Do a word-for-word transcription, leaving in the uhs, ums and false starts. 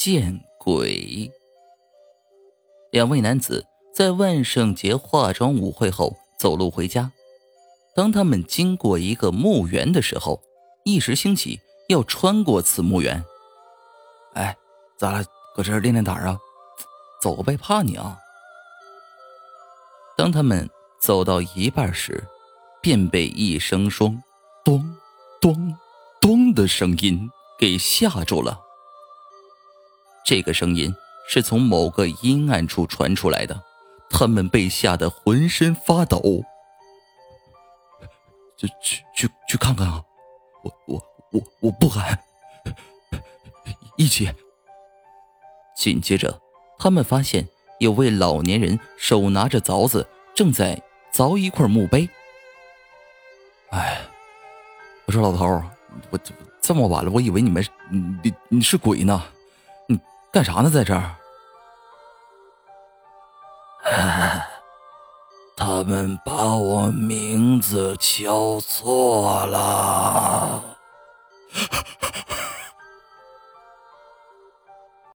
见鬼！两位男子在万圣节化妆舞会后走路回家，当他们经过一个墓园的时候，一时兴起要穿过此墓园。哎，咱俩搁这儿练练胆啊，走呗，怕你啊。当他们走到一半时，便被一声声咚咚咚的声音给吓住了。这个声音是从某个阴暗处传出来的，他们被吓得浑身发抖。去去去看看啊！我我我我不敢，一起。紧接着，他们发现有位老年人手拿着凿子，正在凿一块墓碑。哎，我说老头，我这么晚了，我以为你们你你是鬼呢，你干啥呢在这儿？哎，他们把我名字敲错了。